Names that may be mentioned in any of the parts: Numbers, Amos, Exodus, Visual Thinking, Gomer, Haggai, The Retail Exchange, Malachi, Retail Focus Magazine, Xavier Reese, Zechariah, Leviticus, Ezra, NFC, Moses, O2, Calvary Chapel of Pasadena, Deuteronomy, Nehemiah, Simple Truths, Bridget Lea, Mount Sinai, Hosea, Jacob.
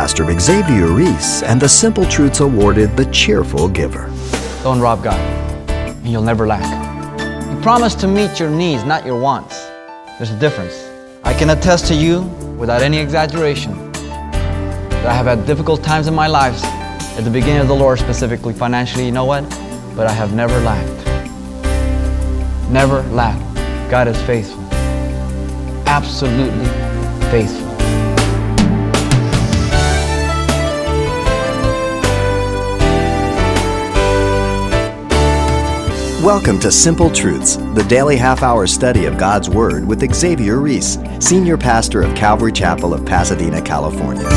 Pastor Xavier Reese, and the Simple Truths awarded the cheerful giver. Don't rob God, and you'll never lack. He promised to meet your needs, not your wants. There's a difference. I can attest to you, without any exaggeration, that I have had difficult times in my life, at the beginning of the Lord, specifically financially, you know what? But I have never lacked. Never lacked. God is faithful. Absolutely faithful. Welcome to Simple Truths, the daily half-hour study of God's Word with Xavier Reese, Senior Pastor of Calvary Chapel of Pasadena, California.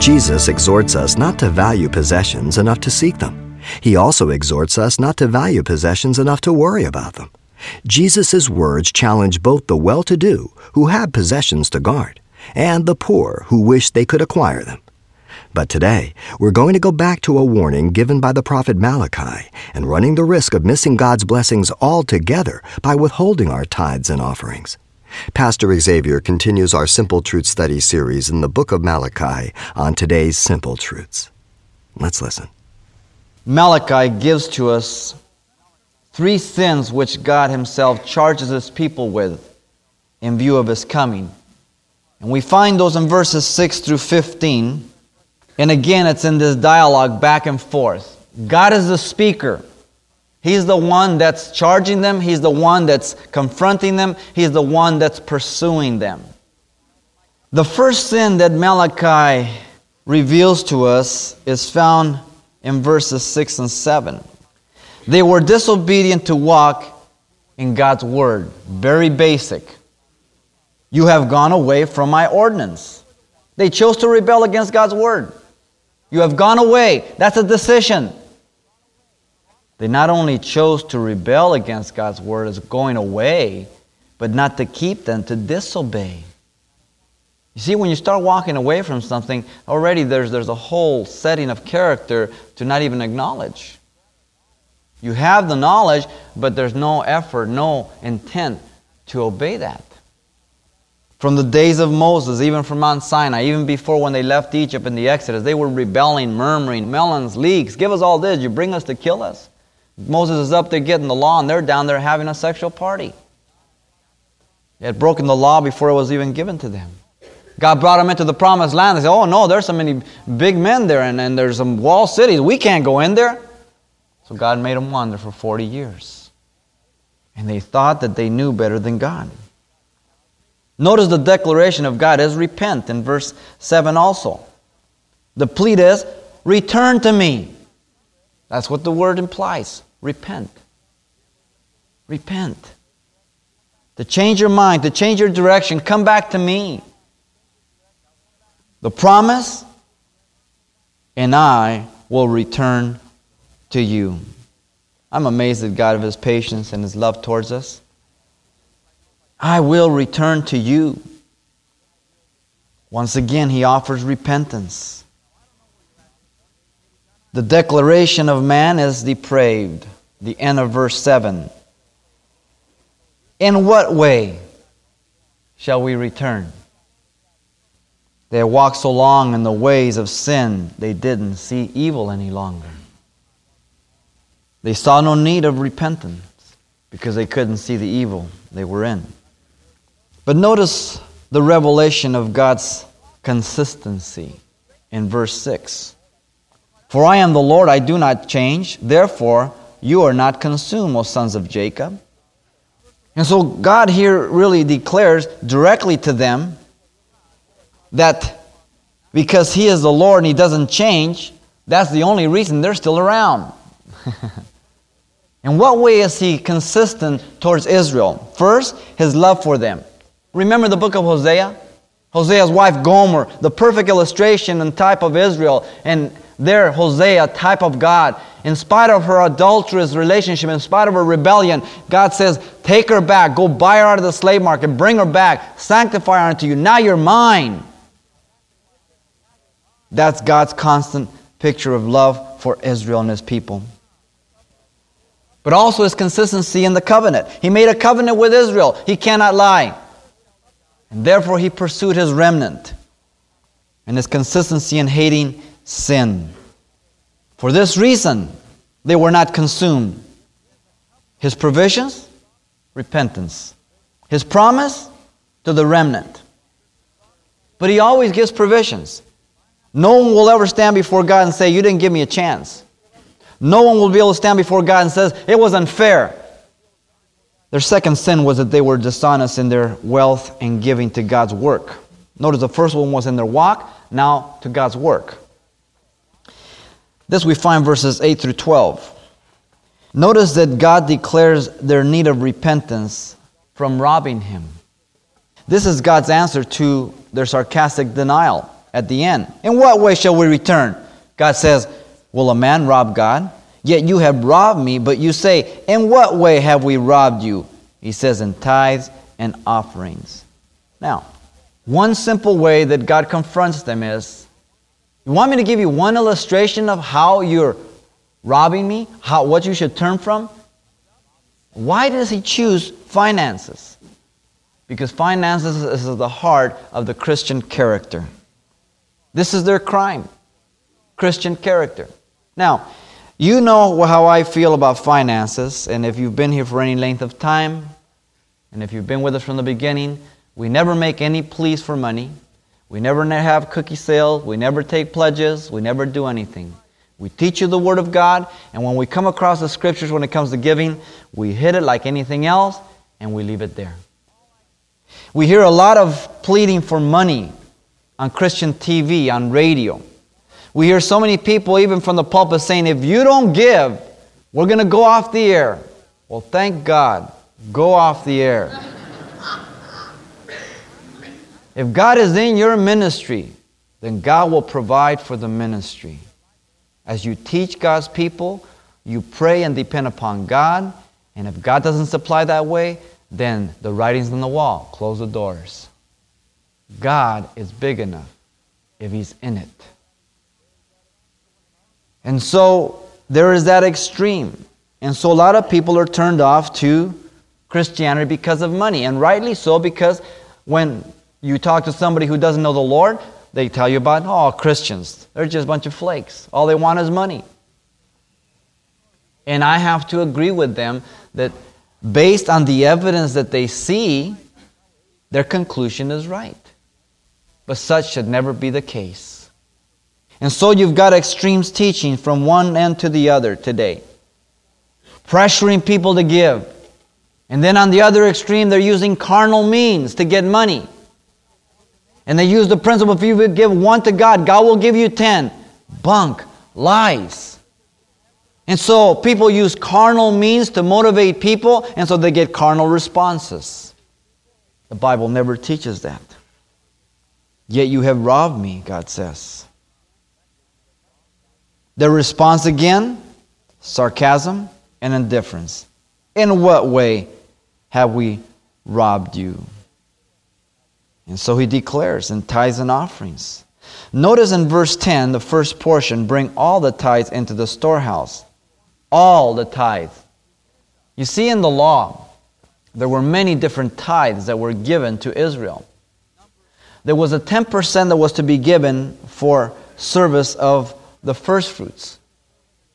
Jesus exhorts us not to value possessions enough to seek them. He also exhorts us not to value possessions enough to worry about them. Jesus' words challenge both the well-to-do, who have possessions to guard, and the poor, who wish they could acquire them. But today, we're going to go back to a warning given by the prophet Malachi and running the risk of missing God's blessings altogether by withholding our tithes and offerings. Pastor Xavier continues our Simple Truth study series in the book of Malachi on today's Simple Truths. Let's listen. Malachi gives to us three sins which God himself charges his people with in view of his coming. And we find those in verses 6 through 15. And again, it's in this dialogue back and forth. God is the speaker. He's the one that's charging them. He's the one that's confronting them. He's the one that's pursuing them. The first sin that Malachi reveals to us is found in verses 6 and 7. They were disobedient to walk in God's word. Very basic. You have gone away from my ordinance. They chose to rebel against God's word. You have gone away. That's a decision. They not only chose to rebel against God's word as going away, but not to keep them, to disobey. You see, when you start walking away from something, already there's a whole setting of character to not even acknowledge. You have the knowledge, but there's no effort, no intent to obey that. From the days of Moses, even from Mount Sinai, even before when they left Egypt in the Exodus, they were rebelling, murmuring, melons, leeks. Give us all this. You bring us to kill us. Moses is up there getting the law, and they're down there having a sexual party. They had broken the law before it was even given to them. God brought them into the promised land. They said, oh no, there's so many big men there, and there's some wall cities. We can't go in there. So God made them wander for 40 years. And they thought that they knew better than God. Notice the declaration of God is repent in verse 7 also. The plea is, return to me. That's what the word implies. Repent. Repent. To change your mind, to change your direction, come back to me. The promise, and I will return to you. I'm amazed at God of his patience and his love towards us. I will return to you. Once again, he offers repentance. The declaration of man is depraved. The end of verse 7. In what way shall we return? They walked so long in the ways of sin, they didn't see evil any longer. They saw no need of repentance because they couldn't see the evil they were in. But notice the revelation of God's consistency in verse 6. For I am the Lord, I do not change. Therefore, you are not consumed, O sons of Jacob. And so God here really declares directly to them that because he is the Lord and he doesn't change, that's the only reason they're still around. In what way is he consistent towards Israel? First, his love for them. Remember the book of Hosea? Hosea's wife Gomer, the perfect illustration and type of Israel, and their Hosea, type of God. In spite of her adulterous relationship, in spite of her rebellion, God says, take her back, go buy her out of the slave market, bring her back, sanctify her unto you. Now you're mine. That's God's constant picture of love for Israel and his people. But also his consistency in the covenant. He made a covenant with Israel. He cannot lie. And therefore he pursued his remnant. and his consistency in hating sin. For this reason, they were not consumed. His provisions, repentance. His promise, to the remnant. But he always gives provisions. No one will ever stand before God and say, you didn't give me a chance. No one will be able to stand before God and says, it was unfair. Their second sin was that they were dishonest in their wealth and giving to God's work. Notice the first one was in their walk, now to God's work. This we find verses 8 through 12. Notice that God declares their need of repentance from robbing him. This is God's answer to their sarcastic denial at the end. In what way shall we return? God says, will a man rob God? Yet you have robbed me, but you say, in what way have we robbed you? He says, in tithes and offerings. Now, one simple way that God confronts them is, you want me to give you one illustration of how you're robbing me, what you should turn from? Why does he choose finances? Because finances is the heart of the Christian character. This is their crime, Christian character. Now, you know how I feel about finances, and if you've been here for any length of time, and if you've been with us from the beginning, we never make any pleas for money. We never have cookie sales. We never take pledges. We never do anything. We teach you the Word of God, and when we come across the Scriptures when it comes to giving, we hit it like anything else, and we leave it there. We hear a lot of pleading for money on Christian TV, on radio. We hear so many people, even from the pulpit, saying, if you don't give, we're going to go off the air. Well, thank God, go off the air. If God is in your ministry, then God will provide for the ministry. As you teach God's people, you pray and depend upon God, and if God doesn't supply that way, then the writing's on the wall. Close the doors. God is big enough if He's in it. And so there is that extreme. And so a lot of people are turned off to Christianity because of money. And rightly so, because when you talk to somebody who doesn't know the Lord, they tell you about, oh, Christians, they're just a bunch of flakes. All they want is money. And I have to agree with them that based on the evidence that they see, their conclusion is right. But such should never be the case. And so you've got extremes teaching from one end to the other today, pressuring people to give. And then on the other extreme, they're using carnal means to get money. And they use the principle, if you would give one to God, God will give you 10. Bunk, lies. And so people use carnal means to motivate people, and so they get carnal responses. The Bible never teaches that. Yet you have robbed me, God says. Their response again, sarcasm and indifference. In what way have we robbed you? And so he declares in tithes and offerings. Notice in verse 10, the first portion, bring all the tithes into the storehouse. All the tithe. You see, in the law, there were many different tithes that were given to Israel. There was a 10% that was to be given for service of the first fruits.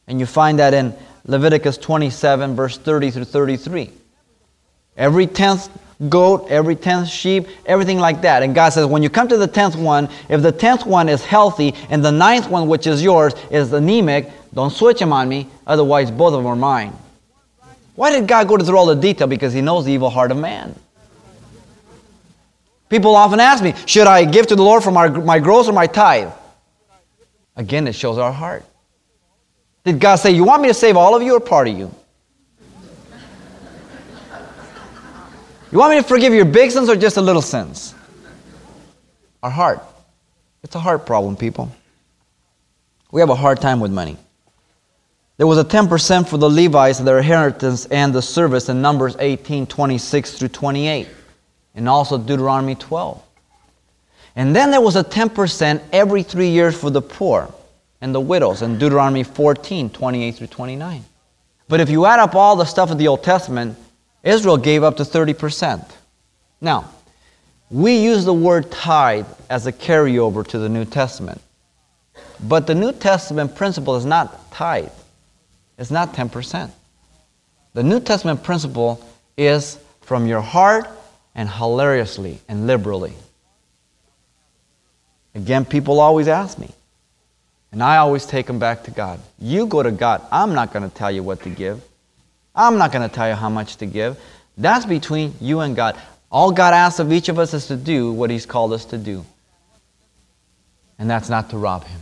And you find that in Leviticus 27, verse 30 through 33. Every 10th goat, every 10th sheep, everything like that. And God says, when you come to the 10th one, if the 10th one is healthy and the 9th one, which is yours, is anemic, don't switch them on me, otherwise both of them are mine. Why did God go through all the detail? Because He knows the evil heart of man. People often ask me, should I give to the Lord from my gross or my tithe? Again, it shows our heart. Did God say, you want me to save all of you or part of you? You want me to forgive your big sins or just the little sins? Our heart. It's a heart problem, people. We have a hard time with money. There was a 10% for the Levites and their inheritance and the service in Numbers 18, 26 through 28. And also Deuteronomy 12. And then there was a 10% every 3 years for the poor and the widows in Deuteronomy 14, 28 through 29. But if you add up all the stuff of the Old Testament, Israel gave up to 30%. Now, We use the word tithe as a carryover to the New Testament. But the New Testament principle is not tithe. It's not 10%. The New Testament principle is from your heart and hilariously and liberally. Again, people always ask me, and I always take them back to God. You go to God. I'm not going to tell you what to give. I'm not going to tell you how much to give. That's between you and God. All God asks of each of us is to do what He's called us to do. And that's not to rob Him.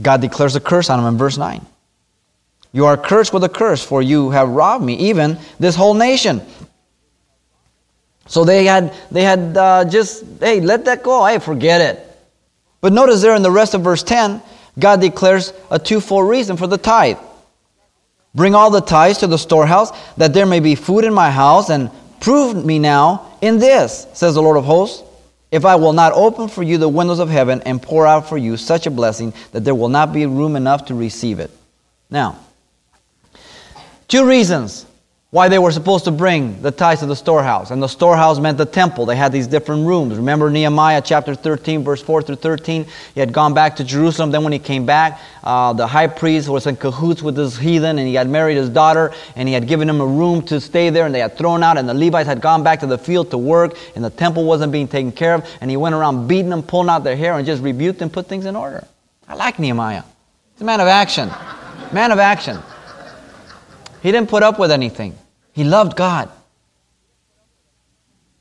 God declares a curse on him in verse 9. You are cursed with a curse, for you have robbed me, even this whole nation. So they let that go. Hey, forget it. But notice there in the rest of verse 10, God declares a twofold reason for the tithe. Bring all the tithes to the storehouse, that there may be food in my house, and prove me now in this, says the Lord of hosts, if I will not open for you the windows of heaven and pour out for you such a blessing that there will not be room enough to receive it. Now, two reasons why they were supposed to bring the tithes to the storehouse. And the storehouse meant the temple. They had these different rooms. Remember Nehemiah chapter 13, verse 4 through 13. He had gone back to Jerusalem. Then when he came back, the high priest was in cahoots with this heathen, and he had married his daughter, and he had given him a room to stay there, and they had thrown out, and the Levites had gone back to the field to work, and the temple wasn't being taken care of, and he went around beating them, pulling out their hair, and just rebuked them, put things in order. I like Nehemiah. He's a man of action. Man of action. He didn't put up with anything. He loved God.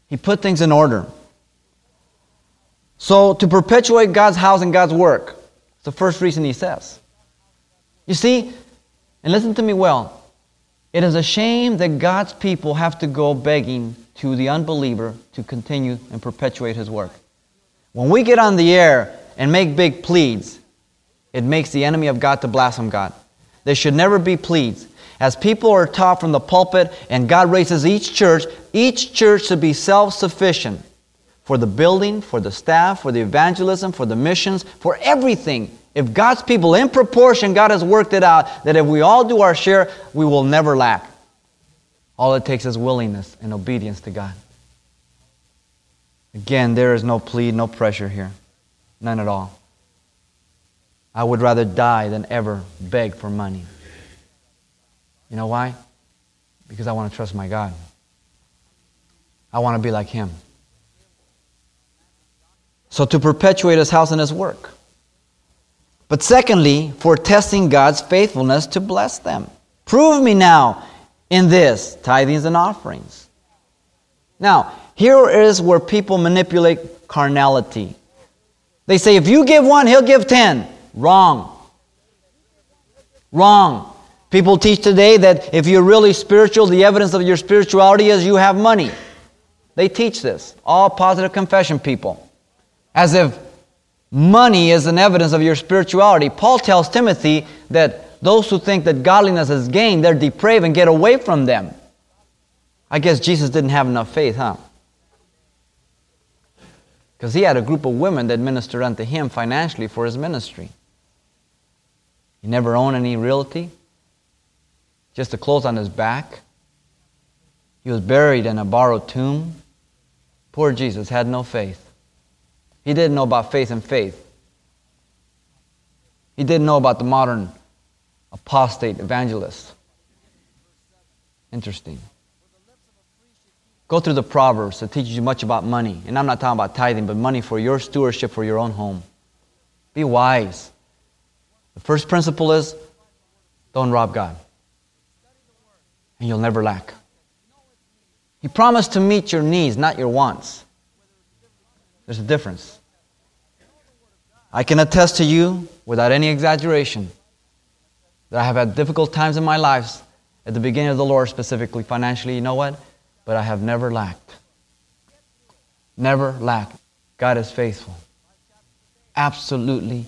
He put things in order. So to perpetuate God's house and God's work, it's the first reason he says. You see, and listen to me well, it is a shame that God's people have to go begging to the unbeliever to continue and perpetuate his work. When we get on the air and make big pleads, it makes the enemy of God to blaspheme God. There should never be pleads. As people are taught from the pulpit, and God raises each church to be self-sufficient for the building, for the staff, for the evangelism, for the missions, for everything. If God's people, in proportion, God has worked it out, that if we all do our share, we will never lack. All it takes is willingness and obedience to God. Again, there is no plea, no pressure here. None at all. I would rather die than ever beg for money. You know why? Because I want to trust my God. I want to be like Him. So to perpetuate His house and His work. But secondly, for testing God's faithfulness to bless them. Prove me now in this, tithings and offerings. Now, here is where people manipulate carnality. They say, if you give one, He'll give 10. Wrong. Wrong. People teach today that if you're really spiritual, the evidence of your spirituality is you have money. They teach this. All positive confession people. As if money is an evidence of your spirituality. Paul tells Timothy that those who think that godliness is gain, they're depraved and get away from them. I guess Jesus didn't have enough faith, huh? Because he had a group of women that ministered unto him financially for his ministry. He never owned any realty. Just the clothes on his back. He was buried in a borrowed tomb. Poor Jesus had no faith. He didn't know about faith and faith. He didn't know about the modern apostate evangelist. Interesting. Go through the Proverbs that teaches you much about money. And I'm not talking about tithing, but money for your stewardship for your own home. Be wise. The first principle is don't rob God. And you'll never lack. He promised to meet your needs, not your wants. There's a difference. I can attest to you, without any exaggeration, that I have had difficult times in my life, at the beginning of the Lord, specifically financially, you know what? But I have never lacked. Never lacked. God is faithful. Absolutely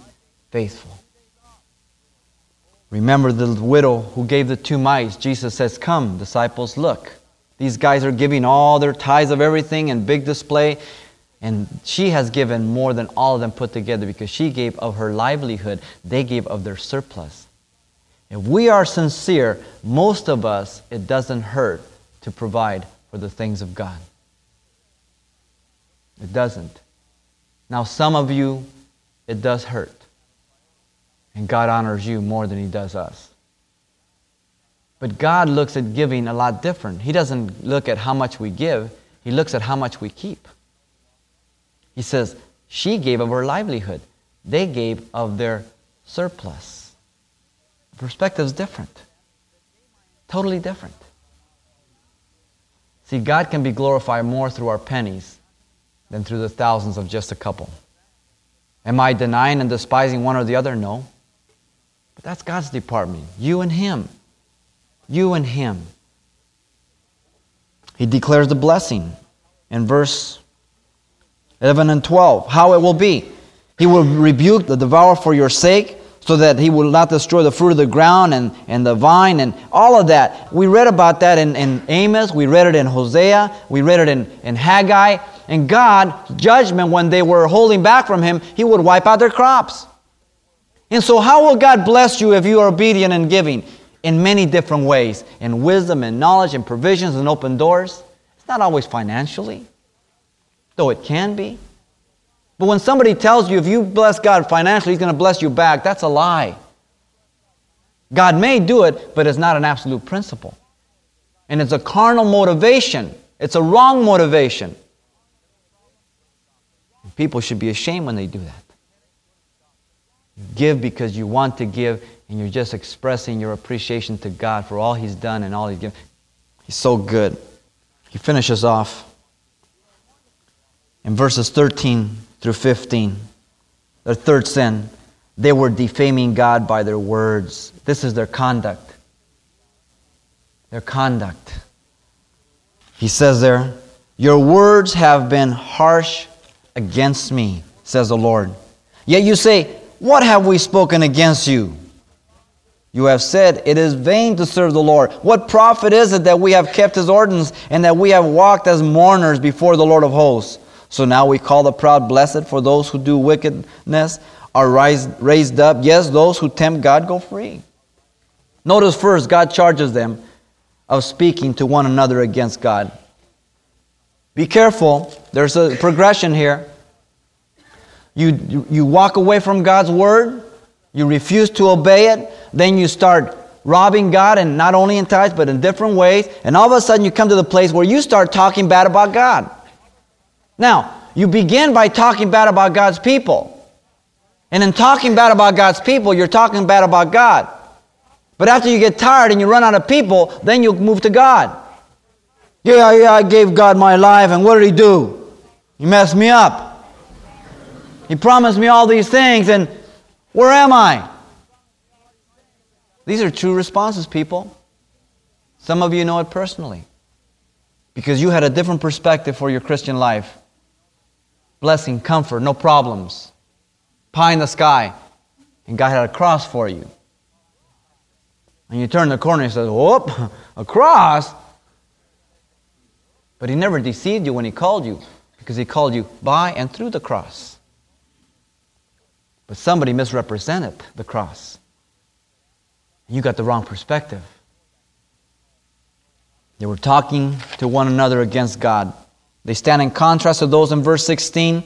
faithful. Remember the widow who gave the 2 mites. Jesus says, come, disciples, look. These guys are giving all their tithes of everything in big display. And she has given more than all of them put together because she gave of her livelihood. They gave of their surplus. If we are sincere, most of us, it doesn't hurt to provide for the things of God. It doesn't. Now, some of you, it does hurt. And God honors you more than He does us. But God looks at giving a lot different. He doesn't look at how much we give. He looks at how much we keep. He says, she gave of her livelihood. They gave of their surplus. The perspective's different. Totally different. See, God can be glorified more through our pennies than through the thousands of just a couple. Am I denying and despising one or the other? No. But that's God's department. You and Him. You and Him. He declares the blessing in verse 11 and 12. How it will be. He will rebuke the devourer for your sake, so that he will not destroy the fruit of the ground and the vine and all of that. We read about that in Amos. We read it in Hosea. We read it in Haggai. And God's judgment, when they were holding back from Him, He would wipe out their crops. And so how will God bless you if you are obedient and giving? In many different ways. In wisdom and knowledge and provisions and open doors. It's not always financially, though it can be. But when somebody tells you if you bless God financially, He's going to bless you back, that's a lie. God may do it, but it's not an absolute principle. And it's a carnal motivation. It's a wrong motivation. And people should be ashamed when they do that. You give because you want to give, and you're just expressing your appreciation to God for all He's done and all He's given. He's so good. He finishes off in verses 13 through 15, their third sin, they were defaming God by their words. This is their conduct. Their conduct. He says there, your words have been harsh against me, says the Lord. Yet you say, what have we spoken against you? You have said, it is vain to serve the Lord. What profit is it that we have kept His ordinance and that we have walked as mourners before the Lord of hosts? So now we call the proud blessed, for those who do wickedness are raised up. Yes, those who tempt God go free. Notice first, God charges them of speaking to one another against God. Be careful. There's a progression here. You walk away from God's word. You refuse to obey it. Then you start robbing God, and not only in tithes, but in different ways. And all of a sudden you come to the place where you start talking bad about God. Now, you begin by talking bad about God's people. And in talking bad about God's people, you're talking bad about God. But after you get tired and you run out of people, then you move to God. Yeah, I gave God my life, and what did He do? He messed me up. He promised me all these things, and where am I? These are true responses, people. Some of you know it personally, because you had a different perspective for your Christian life. Blessing, comfort, no problems. Pie in the sky. And God had a cross for you. And you turn the corner and say, whoop, a cross? But He never deceived you when He called you, because He called you by and through the cross. But somebody misrepresented the cross. You got the wrong perspective. They were talking to one another against God. They stand in contrast to those in verse 16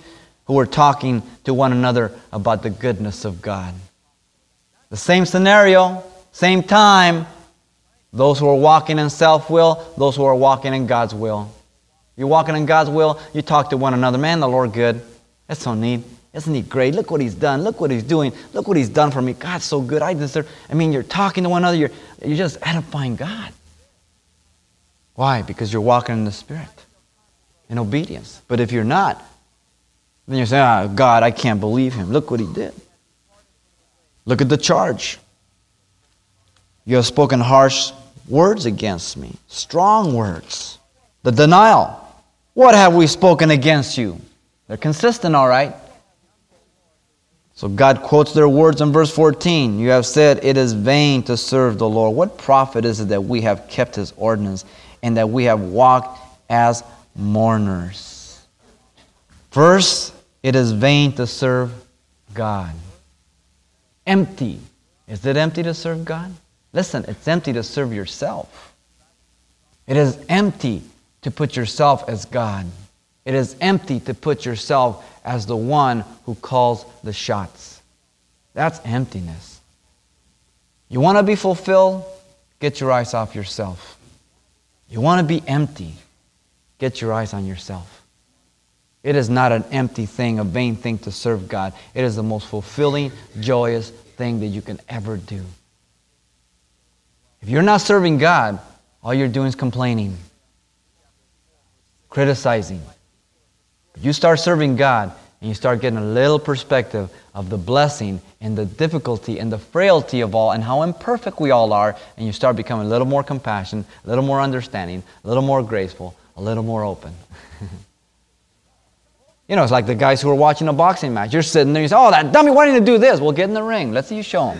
who were talking to one another about the goodness of God. The same scenario, same time. Those who are walking in self-will, those who are walking in God's will. You're walking in God's will, you talk to one another. Man, the Lord good. That's so neat. Isn't He great? Look what He's done. Look what He's doing. Look what He's done for me. God's so good. I deserve... I mean, you're talking to one another. You're just edifying God. Why? Because you're walking in the Spirit, in obedience. But if you're not, then you're saying, oh, God, I can't believe Him. Look what He did. Look at the charge. You have spoken harsh words against me, strong words. The denial. What have we spoken against you? They're consistent, all right. So God quotes their words in verse 14. You have said, it is vain to serve the Lord. What profit is it that we have kept His ordinance and that we have walked as mourners? First, it is vain to serve God. Empty. Is it empty to serve God? Listen, it's empty to serve yourself. It is empty to put yourself as God. It is empty to put yourself as the one who calls the shots. That's emptiness. You want to be fulfilled? Get your eyes off yourself. You want to be empty? Get your eyes on yourself. It is not an empty thing, a vain thing to serve God. It is the most fulfilling, joyous thing that you can ever do. If you're not serving God, all you're doing is complaining, criticizing. But you start serving God and you start getting a little perspective of the blessing and the difficulty and the frailty of all and how imperfect we all are, and you start becoming a little more compassionate, a little more understanding, a little more graceful, a little more open. You know, it's like the guys who are watching a boxing match. You're sitting there and you say, "Oh, that dummy, why didn't you do this?" Well, get in the ring. Let's see you show him.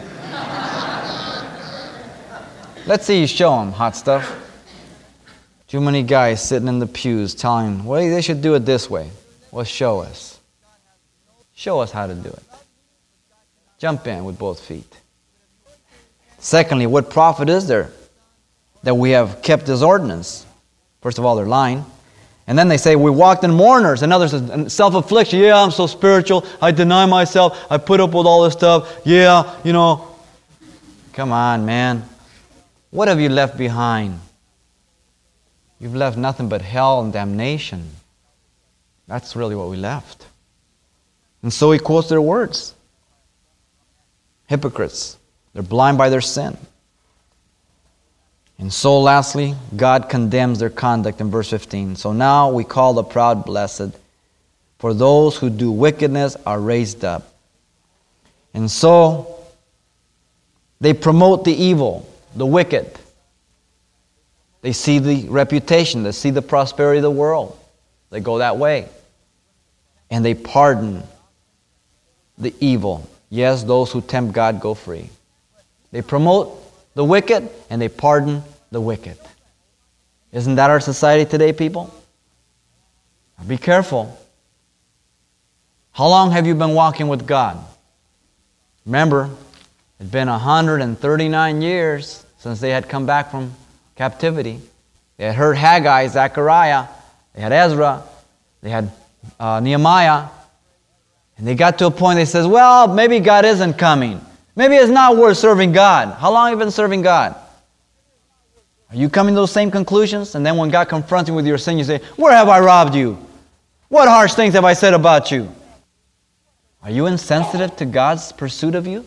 Let's see you show him, hot stuff. Too many guys sitting in the pews telling, well, they should do it this way. Well, show us. Show us how to do it. Jump in with both feet. Secondly, what profit is there that we have kept His ordinance? First of all, they're lying. And then they say, we walked in mourners. Another says, self-affliction. Yeah, I'm so spiritual. I deny myself. I put up with all this stuff. Yeah, you know. Come on, man. What have you left behind? You've left nothing but hell and damnation. That's really what we left. And so he quotes their words. Hypocrites. They're blind by their sin. And so lastly, God condemns their conduct in verse 15. So now we call the proud blessed, for those who do wickedness are raised up. And so they promote the evil, the wicked. They see the reputation. They see the prosperity of the world. They go that way. And they pardon the evil. Yes, those who tempt God go free. They promote the wicked and they pardon the wicked. Isn't that our society today, people? Now be careful. How long have you been walking with God? Remember, it's been 139 years since they had come back from captivity. They had heard Haggai, Zechariah, they had Ezra, they had Nehemiah, and they got to a point they says, well, maybe God isn't coming. Maybe it's not worth serving God. How long have you been serving God? Are you coming to those same conclusions? And then when God confronts you with your sin, you say, where have I robbed you? What harsh things have I said about you? Are you insensitive to God's pursuit of you?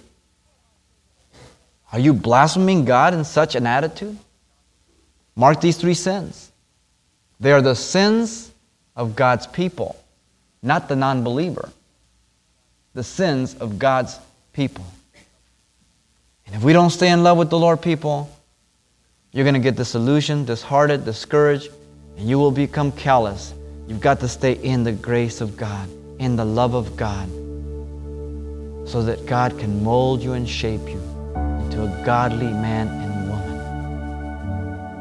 Are you blaspheming God in such an attitude? Mark these three sins. They are the sins of God's people, not the non-believer. The sins of God's people. And if we don't stay in love with the Lord, people, you're going to get disillusioned, disheartened, discouraged, and you will become callous. You've got to stay in the grace of God, in the love of God, so that God can mold you and shape you into a godly man and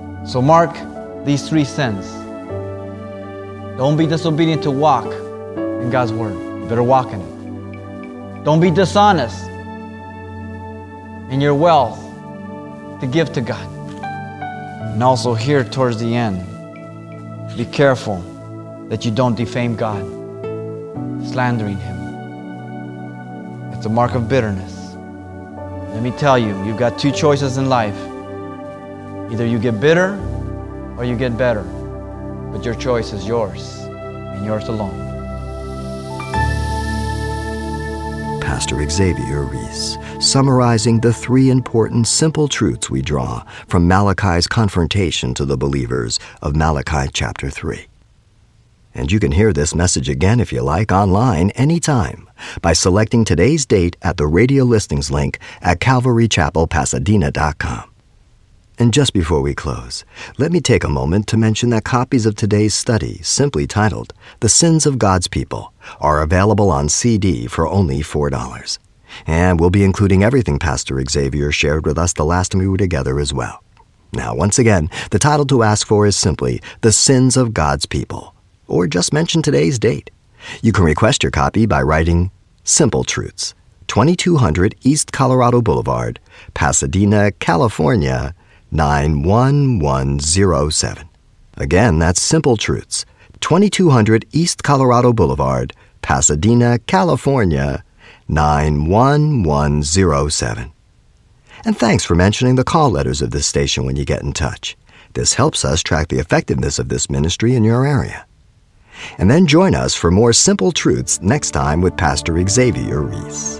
woman. So mark these three sins. Don't be disobedient to walk in God's word. You better walk in it. Don't be dishonest in your wealth to give to God. And also here towards the end, be careful that you don't defame God, slandering Him. It's a mark of bitterness. Let me tell you, you've got two choices in life. Either you get bitter or you get better. But your choice is yours and yours alone. Pastor Xavier Reese, summarizing the three important simple truths we draw from Malachi's confrontation to the believers of Malachi chapter 3. And you can hear this message again if you like online anytime by selecting today's date at the radio listings link at calvarychapelpasadena.com. And just before we close, let me take a moment to mention that copies of today's study, simply titled The Sins of God's People, are available on CD for only $4. And we'll be including everything Pastor Xavier shared with us the last time we were together as well. Now, once again, the title to ask for is simply The Sins of God's People, or just mention today's date. You can request your copy by writing Simple Truths, 2200 East Colorado Boulevard, Pasadena, California, 91107. Again, that's Simple Truths, 2200 East Colorado Boulevard, Pasadena, California, 91107. And thanks for mentioning the call letters of this station when you get in touch. This helps us track the effectiveness of this ministry in your area. And then join us for more Simple Truths next time with Pastor Xavier Reese.